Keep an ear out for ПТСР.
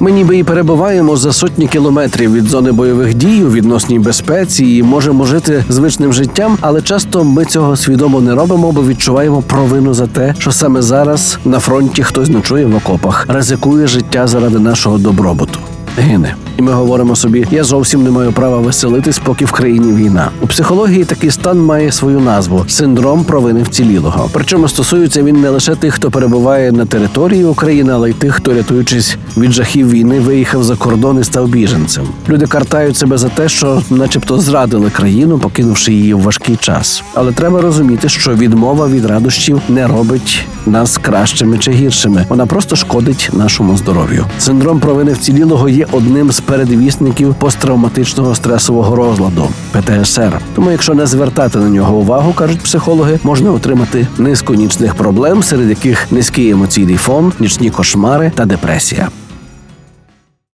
Ми ніби і перебуваємо за сотні кілометрів від зони бойових дій у відносній безпеці і можемо жити звичним життям, але часто ми цього свідомо не робимо, бо відчуваємо провину за те, що саме зараз на фронті хтось ночує в окопах, ризикує життя заради нашого добробуту. Гине. І ми говоримо собі, я зовсім не маю права веселитись, поки в країні війна. У психології такий стан має свою назву – синдром провини вцілілого. Причому стосується він не лише тих, хто перебуває на території України, але й тих, хто, рятуючись від жахів війни, виїхав за кордон і став біженцем. Люди картають себе за те, що начебто зрадили країну, покинувши її в важкий час. Але треба розуміти, що відмова від радощів не робить нас кращими чи гіршими. Вона просто шкодить нашому здоров'ю. Синдром провини вцілілого є одним з передвісників посттравматичного стресового розладу – ПТСР. Тому, якщо не звертати на нього увагу, кажуть психологи, можна отримати низку нічних проблем, серед яких низький емоційний фон, нічні кошмари та депресія.